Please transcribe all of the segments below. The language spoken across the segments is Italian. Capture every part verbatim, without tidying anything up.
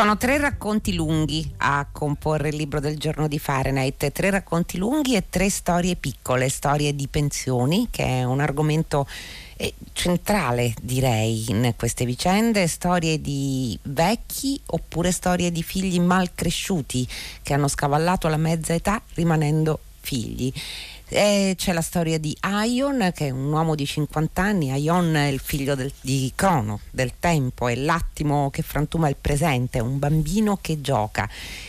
Sono tre racconti lunghi a comporre il libro del giorno di Fahrenheit, tre racconti lunghi e tre storie piccole, storie di pensioni, che è un argomento centrale, direi, in queste vicende, storie di vecchi oppure storie di figli mal cresciuti che hanno scavallato la mezza età rimanendo figli. E c'è la storia di Aion, che è un uomo di cinquanta anni. Aion è il figlio del, di Crono, del tempo, è l'attimo che frantuma il presente, un bambino che gioca,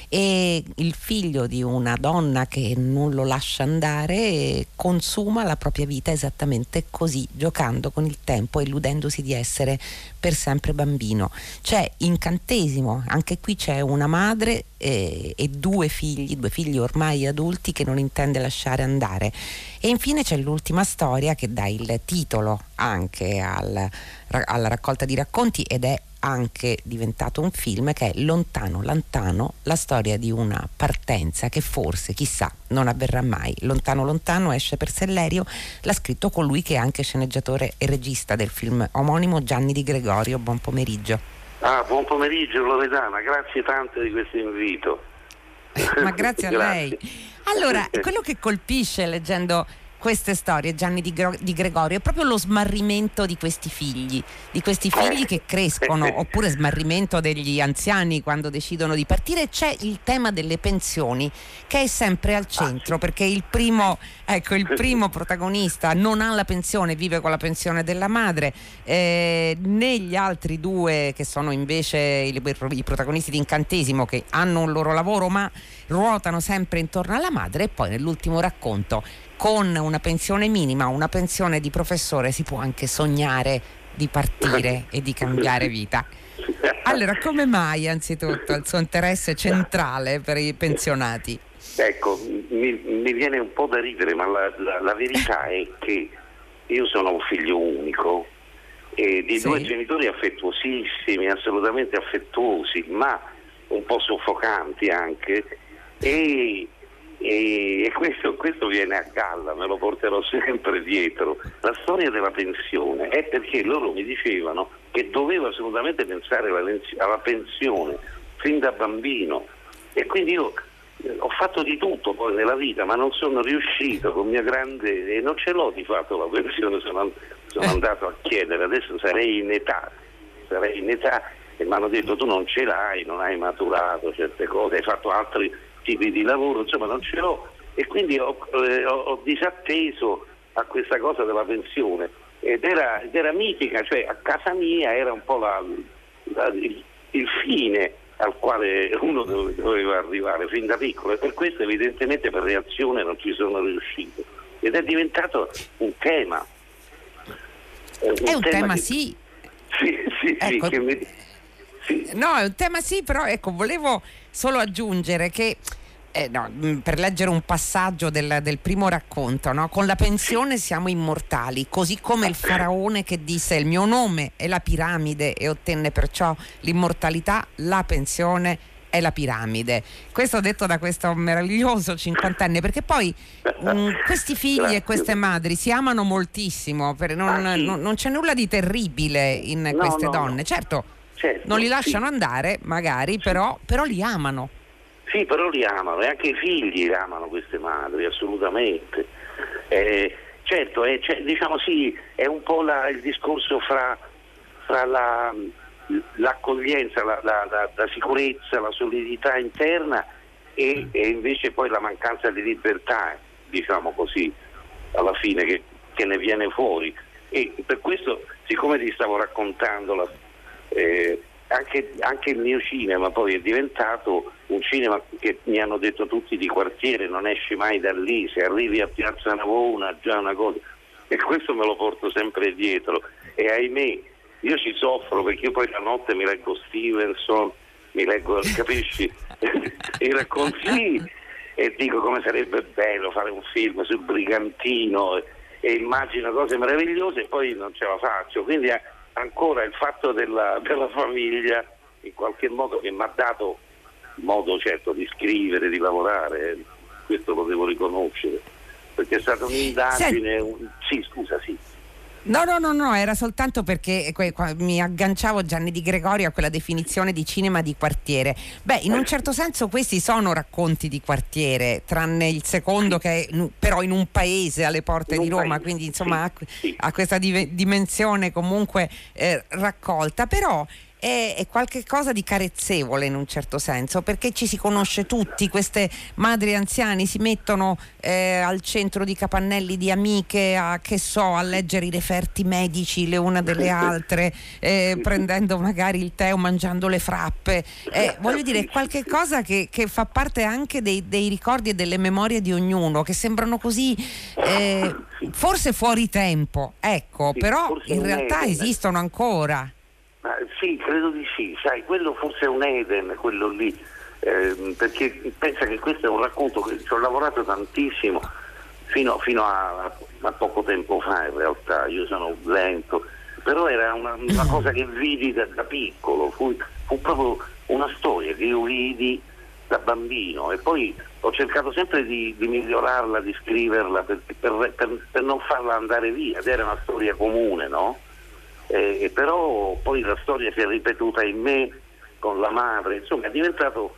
e il figlio di una donna che non lo lascia andare e consuma la propria vita esattamente così, giocando con il tempo, illudendosi di essere per sempre bambino. C'è Incantesimo, anche qui c'è una madre e, e due figli, due figli ormai adulti che non intende lasciare andare. E infine c'è l'ultima storia, che dà il titolo anche al, alla raccolta di racconti ed è anche diventato un film, che è Lontano Lontano, la storia di una partenza che forse, chissà, non avverrà mai. Lontano Lontano esce per Sellerio, l'ha scritto colui che è anche sceneggiatore e regista del film omonimo, Gianni Di Gregorio. Buon pomeriggio. Ah, buon pomeriggio Loredana, grazie tante di questo invito. Ma grazie a lei. Allora, quello che colpisce leggendo queste storie, Gianni Di, Gro- di Gregorio, è proprio lo smarrimento di questi figli, di questi figli che crescono, oppure smarrimento degli anziani quando decidono di partire. C'è il tema delle pensioni, che è sempre al centro, perché il primo, ecco, il primo protagonista non ha la pensione, vive con la pensione della madre, eh, né gli altri due, che sono invece i, i protagonisti di Incantesimo, che hanno un loro lavoro ma ruotano sempre intorno alla madre. E poi nell'ultimo racconto, con una pensione minima, una pensione di professore, si può anche sognare di partire e di cambiare vita. Allora, come mai anzitutto il suo interesse centrale per i pensionati? Ecco, mi, mi viene un po' da ridere, ma la, la, la verità è che io sono un figlio unico eh, di sì. due genitori affettuosissimi, assolutamente affettuosi, ma un po' soffocanti anche, e e questo, questo viene a galla, me lo porterò sempre dietro. La storia della pensione è perché loro mi dicevano che dovevo assolutamente pensare alla pensione fin da bambino, e quindi io ho fatto di tutto poi nella vita, ma non sono riuscito con mia grande, e non ce l'ho di fatto la pensione, sono, sono andato a chiedere, adesso sarei in età sarei in età e mi hanno detto tu non ce l'hai, non hai maturato certe cose, hai fatto altri tipi di lavoro, insomma non ce l'ho, e quindi ho, eh, ho, ho disatteso a questa cosa della pensione, ed era, ed era mitica, cioè a casa mia era un po' la, la, il, il fine al quale uno doveva arrivare fin da piccolo, e per questo evidentemente per reazione non ci sono riuscito, ed è diventato un tema. È un, è un tema, tema che... sì. Sì, sì, ecco. sì che mi... Sì. No, è un tema sì, però ecco, volevo solo aggiungere che eh, no, per leggere un passaggio del, del primo racconto, no? Con la pensione siamo immortali, così come il faraone che disse il mio nome è la piramide e ottenne perciò l'immortalità, la pensione è la piramide. Questo detto da questo meraviglioso cinquantenne, perché poi mh, questi figli e queste madri si amano moltissimo, per, non, non, non c'è nulla di terribile in no, queste no, donne, no. certo. Certo, non li lasciano sì. andare magari, però, però li amano. Sì, però li amano, e anche i figli amano queste madri, assolutamente. Eh, certo, è, cioè, diciamo sì, è un po' la, il discorso fra, fra la, l'accoglienza, la, la, la, la sicurezza, la solidità interna e, e invece poi la mancanza di libertà, diciamo così, alla fine che, che ne viene fuori. E per questo, siccome ti stavo raccontando la Eh, anche, anche il mio cinema poi è diventato un cinema che mi hanno detto tutti di quartiere, non esci mai da lì, se arrivi a Piazza Navona già una cosa, e questo me lo porto sempre dietro, e ahimè io ci soffro, perché io poi la notte mi leggo Stevenson, mi leggo, capisci, i racconti, e dico come sarebbe bello fare un film sul brigantino, e, e immagino cose meravigliose, e poi non ce la faccio, quindi eh, ancora il fatto della, della famiglia in qualche modo che mi ha dato modo certo di scrivere, di lavorare, questo lo devo riconoscere, perché è stata un'indagine. Senti, un... sì scusa sì No, no, no, no, era soltanto perché mi agganciavo Gianni Di Gregorio a quella definizione di cinema di quartiere. Beh, in un certo senso questi sono racconti di quartiere, tranne il secondo che è però in un paese alle porte di Roma, paese. Quindi insomma sì, ha, ha questa di- dimensione comunque eh, raccolta, però è, è qualche cosa di carezzevole in un certo senso, perché ci si conosce tutti, queste madri anziane si mettono eh, al centro di capannelli di amiche a, che so, a leggere i referti medici le una delle altre, eh, prendendo magari il tè o mangiando le frappe, eh, voglio dire, qualche cosa che, che fa parte anche dei, dei ricordi e delle memorie di ognuno, che sembrano così eh, forse fuori tempo, ecco, però in realtà esistono ancora. Ma sì, credo di sì, sai, quello forse è un Eden, quello lì, eh, perché pensa che questo è un racconto che ci ho lavorato tantissimo fino, fino a, a poco tempo fa, in realtà io sono lento, però era una, una cosa che vidi da, da piccolo, fu, fu proprio una storia che io vidi da bambino e poi ho cercato sempre di, di migliorarla, di scriverla per, per, per, per non farla andare via, ed era una storia comune, no? Eh, però poi la storia si è ripetuta in me con la madre, insomma è diventato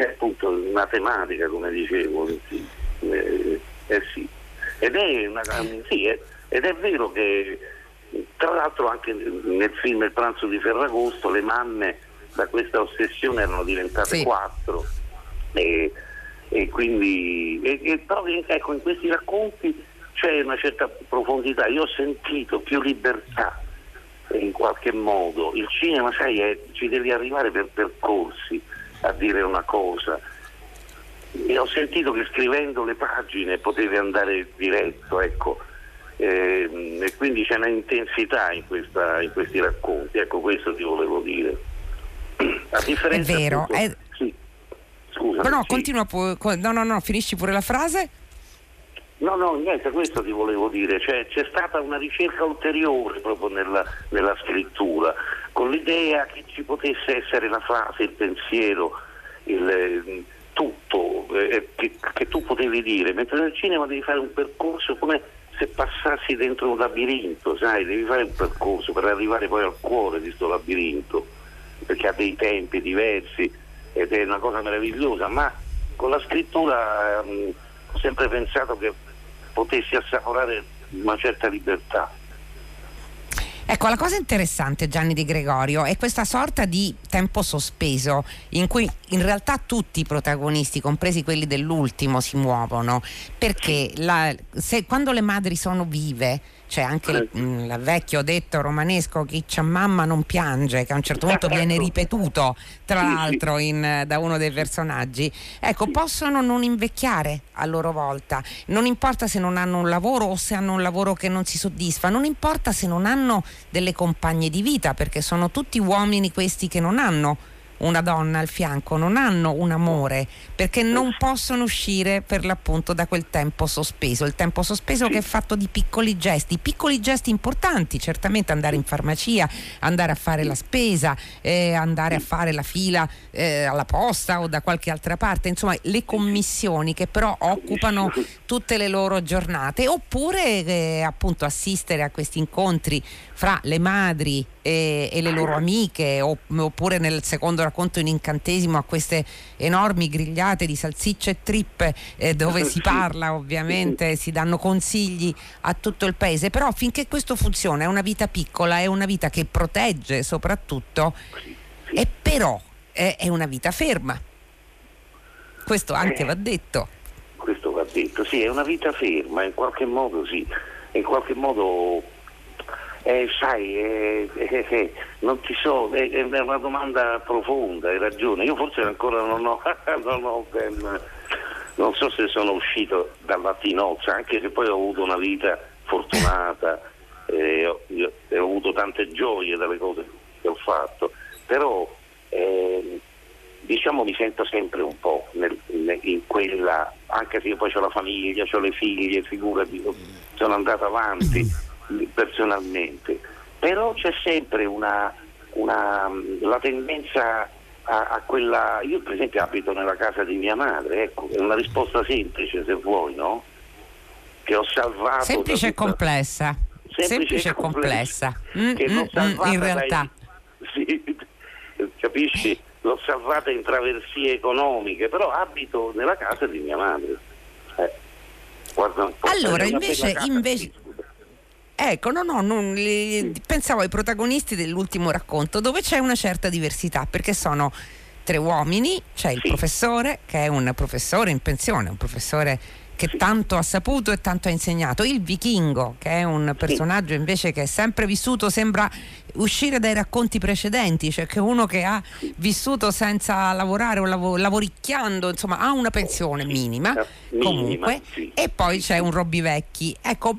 eh, appunto una tematica, come dicevo, sì. Eh, eh sì. Ed è una, sì, eh, ed è vero che tra l'altro anche nel film Il pranzo di Ferragosto le mamme da questa ossessione erano diventate sì. quattro e, e quindi e, e proprio ecco, in questi racconti c'è una certa profondità, io ho sentito più libertà in qualche modo, il cinema sai è, ci devi arrivare per percorsi a dire una cosa e ho sentito che scrivendo le pagine potevi andare diretto, ecco, e, e quindi c'è una intensità in, questa, in questi racconti, ecco questo ti volevo dire, a differenza è vero appunto, è... Sì. Scusami, no, sì. continua pu- no no no finisci pure la frase. No, no, niente, questo ti volevo dire, cioè, c'è stata una ricerca ulteriore proprio nella, nella scrittura, con l'idea che ci potesse essere la frase, il pensiero, il, tutto eh, che, che tu potevi dire, mentre nel cinema devi fare un percorso come se passassi dentro un labirinto, sai, devi fare un percorso per arrivare poi al cuore di sto labirinto, perché ha dei tempi diversi ed è una cosa meravigliosa, ma con la scrittura mh, ho sempre pensato che potessi assaporare una certa libertà. Ecco, la cosa interessante, Gianni Di Gregorio, è questa sorta di tempo sospeso in cui in realtà tutti i protagonisti, compresi quelli dell'ultimo, si muovono, perché la, se, quando le madri sono vive c'è anche il, il vecchio detto romanesco chi c'ha mamma non piange, che a un certo punto viene ripetuto tra l'altro in, da uno dei personaggi, ecco, possono non invecchiare a loro volta, non importa se non hanno un lavoro o se hanno un lavoro che non si soddisfa, non importa se non hanno delle compagne di vita, perché sono tutti uomini questi che non hanno una donna al fianco, non hanno un amore, perché non possono uscire per l'appunto da quel tempo sospeso, il tempo sospeso che è fatto di piccoli gesti, piccoli gesti importanti, certamente andare in farmacia, andare a fare la spesa, eh, andare a fare la fila eh, alla posta o da qualche altra parte, insomma le commissioni che però occupano tutte le loro giornate, oppure eh, appunto assistere a questi incontri fra le madri e, e le loro amiche, oppure nel secondo racconto in Incantesimo a queste enormi grigliate di salsicce e trippe eh, dove si parla ovviamente, si danno consigli a tutto il paese, però finché questo funziona è una vita piccola, è una vita che protegge soprattutto e però è, è una vita ferma, questo anche va detto. Questo va detto, sì, è una vita ferma, in qualche modo sì, in qualche modo... Eh, sai, eh, eh, eh, non ti so, eh, è una domanda profonda, hai ragione, io forse ancora non ho, non ho ben, non so se sono uscito dalla tinozza, anche se poi ho avuto una vita fortunata, eh, ho, io, ho avuto tante gioie dalle cose che ho fatto, però eh, diciamo mi sento sempre un po' nel, nel, in quella, anche se io poi ho la famiglia, ho le figlie, figurati, sono andata avanti personalmente, però c'è sempre una, una la tendenza a, a quella, io per esempio abito nella casa di mia madre, ecco, è una risposta semplice se vuoi, no? Che ho salvato semplice tutta... e complessa semplice e complessa, complessa. Mm, che l'ho salvata mm, in realtà dai... sì, capisci? L'ho salvata in traversie economiche, però abito nella casa di mia madre. Eh, guarda un po', allora invece invece Ecco, no, no, non, le, pensavo ai protagonisti dell'ultimo racconto, dove c'è una certa diversità, perché sono tre uomini, c'è il sì. professore, che è un professore in pensione, un professore che sì. tanto ha saputo e tanto ha insegnato, il vichingo, che è un personaggio sì. invece che è sempre vissuto, sembra uscire dai racconti precedenti, cioè che uno che ha vissuto senza lavorare o lav- lavoricchiando, insomma, ha una pensione sì. minima, minima, comunque, sì. e poi c'è un Robivecchi, ecco.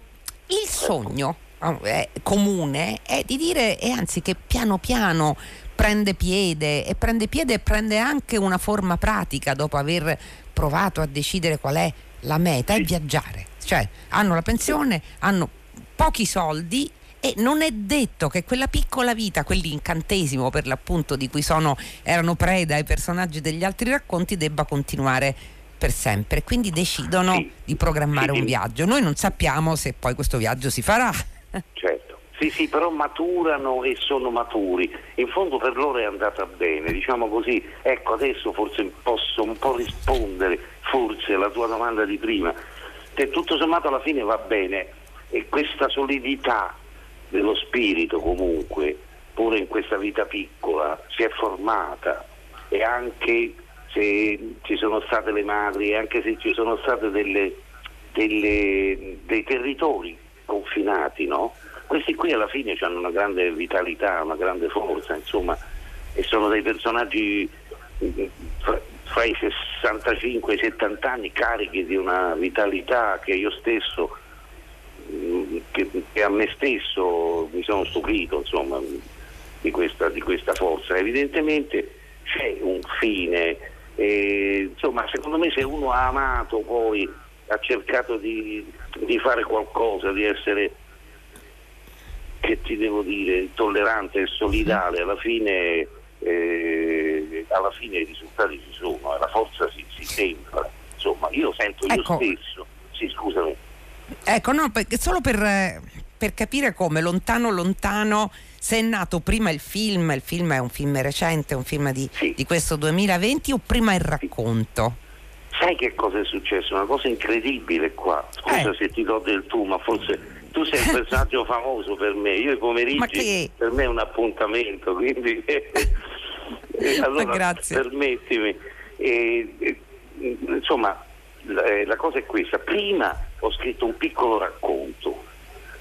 Il sogno eh, comune è di dire, e anzi che piano piano prende piede e prende piede e prende anche una forma pratica dopo aver provato a decidere qual è la meta, è viaggiare. Cioè hanno la pensione, hanno pochi soldi e non è detto che quella piccola vita, quell'incantesimo per l'appunto di cui sono erano preda i personaggi degli altri racconti, debba continuare per sempre, quindi decidono sì, di programmare sì, un viaggio. Noi non sappiamo se poi questo viaggio si farà. Certo, sì sì, però maturano e sono maturi. In fondo per loro è andata bene, diciamo così. Ecco, adesso forse posso un po' rispondere, forse, alla tua domanda di prima, che tutto sommato alla fine va bene, e questa solidità dello spirito comunque, pure in questa vita piccola, si è formata, e anche se ci sono state le madri, anche se ci sono state delle, delle, dei territori confinati, no? Questi qui alla fine hanno una grande vitalità, una grande forza, insomma, e sono dei personaggi fra, fra i sessantacinque e i settanta anni, carichi di una vitalità che io stesso, che, che a me stesso mi sono stupito, insomma, di questa, di questa forza. Evidentemente c'è un fine. E, insomma, secondo me se uno ha amato, poi ha cercato di, di fare qualcosa, di essere, che ti devo dire, tollerante e solidale, alla fine eh, alla fine i risultati ci sono, e la forza si, si sembra, insomma, io sento ecco. io stesso sì scusami ecco no perché solo per per capire come Lontano Lontano, se è nato prima il film, il film è un film recente, un film di, sì. di questo duemilaventi, o prima il racconto? Sai che cosa è successo? Una cosa incredibile qua, scusa eh. se ti do del tu, ma forse tu sei un personaggio famoso per me, io i pomeriggi che... per me è un appuntamento, quindi allora grazie. permettimi e, e, insomma la, la cosa è questa: prima ho scritto un piccolo racconto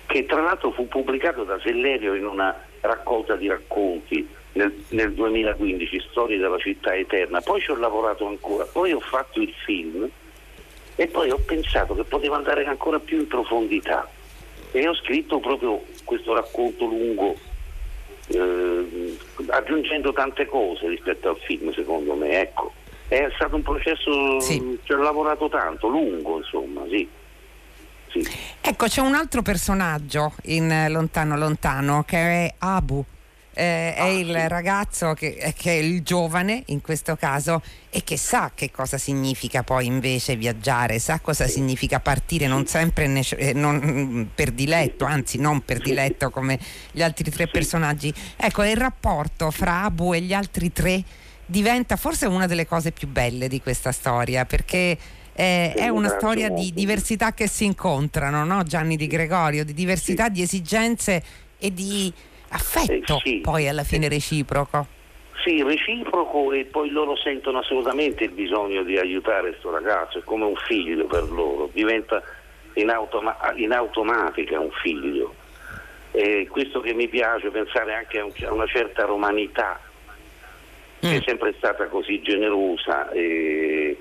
che tra l'altro fu pubblicato da Sellerio in una raccolta di racconti nel, nel duemilaquindici, Storie della città eterna. Poi ci ho lavorato ancora, poi ho fatto il film e poi ho pensato che potevo andare ancora più in profondità e ho scritto proprio questo racconto lungo, eh, aggiungendo tante cose rispetto al film, secondo me, ecco. È stato un processo, sì. ci ho lavorato tanto, lungo, insomma, sì. Ecco, c'è un altro personaggio in Lontano Lontano che è Abu, eh, è ah, il sì. ragazzo che, che è il giovane in questo caso, e che sa che cosa significa poi invece viaggiare, sa cosa sì. significa partire, non sempre nece- non per diletto, anzi non per diletto come gli altri tre sì. personaggi. Ecco, il rapporto fra Abu e gli altri tre diventa forse una delle cose più belle di questa storia, perché Eh, è una storia di diversità che si incontrano, no, Gianni Di Gregorio? Di diversità, sì. di esigenze e di affetto, eh, sì. poi alla fine reciproco. Sì, reciproco, e poi loro sentono assolutamente il bisogno di aiutare questo ragazzo, è come un figlio per loro, diventa in, automa- in automatica un figlio. E questo che mi piace, pensare anche a una certa romanità, mm. che è sempre stata così generosa e...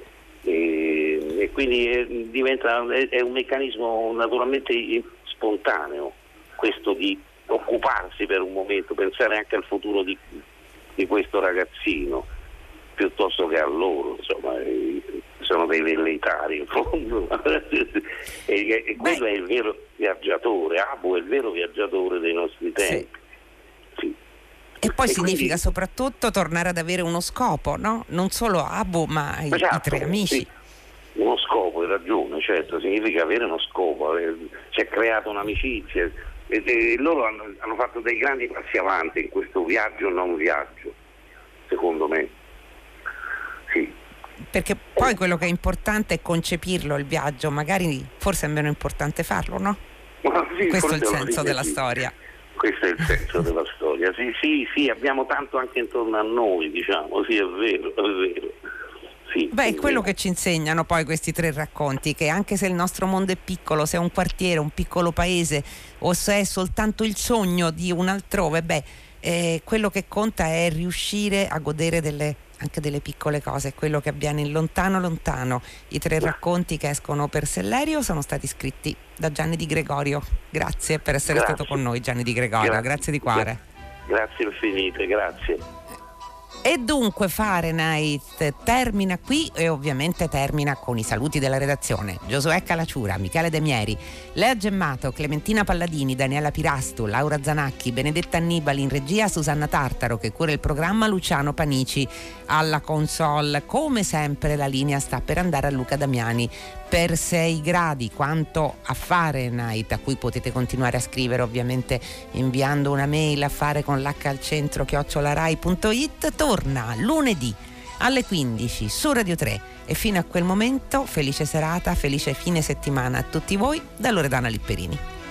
E, e quindi è, diventa è, è un meccanismo naturalmente spontaneo, questo di occuparsi per un momento, pensare anche al futuro di, di questo ragazzino piuttosto che a loro, insomma, sono dei velleitari in fondo. e, e quello Beh. è il vero viaggiatore, Abu è il vero viaggiatore dei nostri tempi. Sì. Sì. E poi e significa quindi, soprattutto tornare ad avere uno scopo, no? Non solo Abu, ma i, esatto, i tre amici. Sì. Uno scopo, hai ragione, certo, significa avere uno scopo, si è creata un'amicizia, e, e loro hanno, hanno fatto dei grandi passi avanti in questo viaggio non viaggio, secondo me, sì. Perché poi quello che è importante è concepirlo il viaggio, magari forse è meno importante farlo, no? Ma sì, questo è il senso della sì. storia. Questo è il senso della storia, sì, sì, sì, abbiamo tanto anche intorno a noi, diciamo, sì, è vero, è vero. Sì, beh, è quello vero. Che ci insegnano poi questi tre racconti, che anche se il nostro mondo è piccolo, se è un quartiere, un piccolo paese, o se è soltanto il sogno di un altrove, beh, eh, quello che conta è riuscire a godere delle, anche delle piccole cose, quello che avviene in Lontano Lontano. I tre racconti che escono per Sellerio sono stati scritti da Gianni Di Gregorio. Grazie per essere grazie. stato con noi, Gianni Di Gregorio, grazie, grazie di cuore. Grazie infinite, grazie. E dunque Fahrenheit termina qui, e ovviamente termina con i saluti della redazione: Giosuè Calaciura, Michele Demieri, Lea Gemmato, Clementina Palladini, Daniela Pirastu, Laura Zanacchi, Benedetta Nibali in regia, Susanna Tartaro che cura il programma, Luciano Panici alla console. Come sempre la linea sta per andare a Luca Damiani. Per sei gradi, quanto a Fahrenheit, a cui potete continuare a scrivere ovviamente inviando una mail a fare con l'H al centro chiocciola rai punto it, torna lunedì alle quindici su Radio tre, e fino a quel momento felice serata, felice fine settimana a tutti voi da Loredana Lipperini.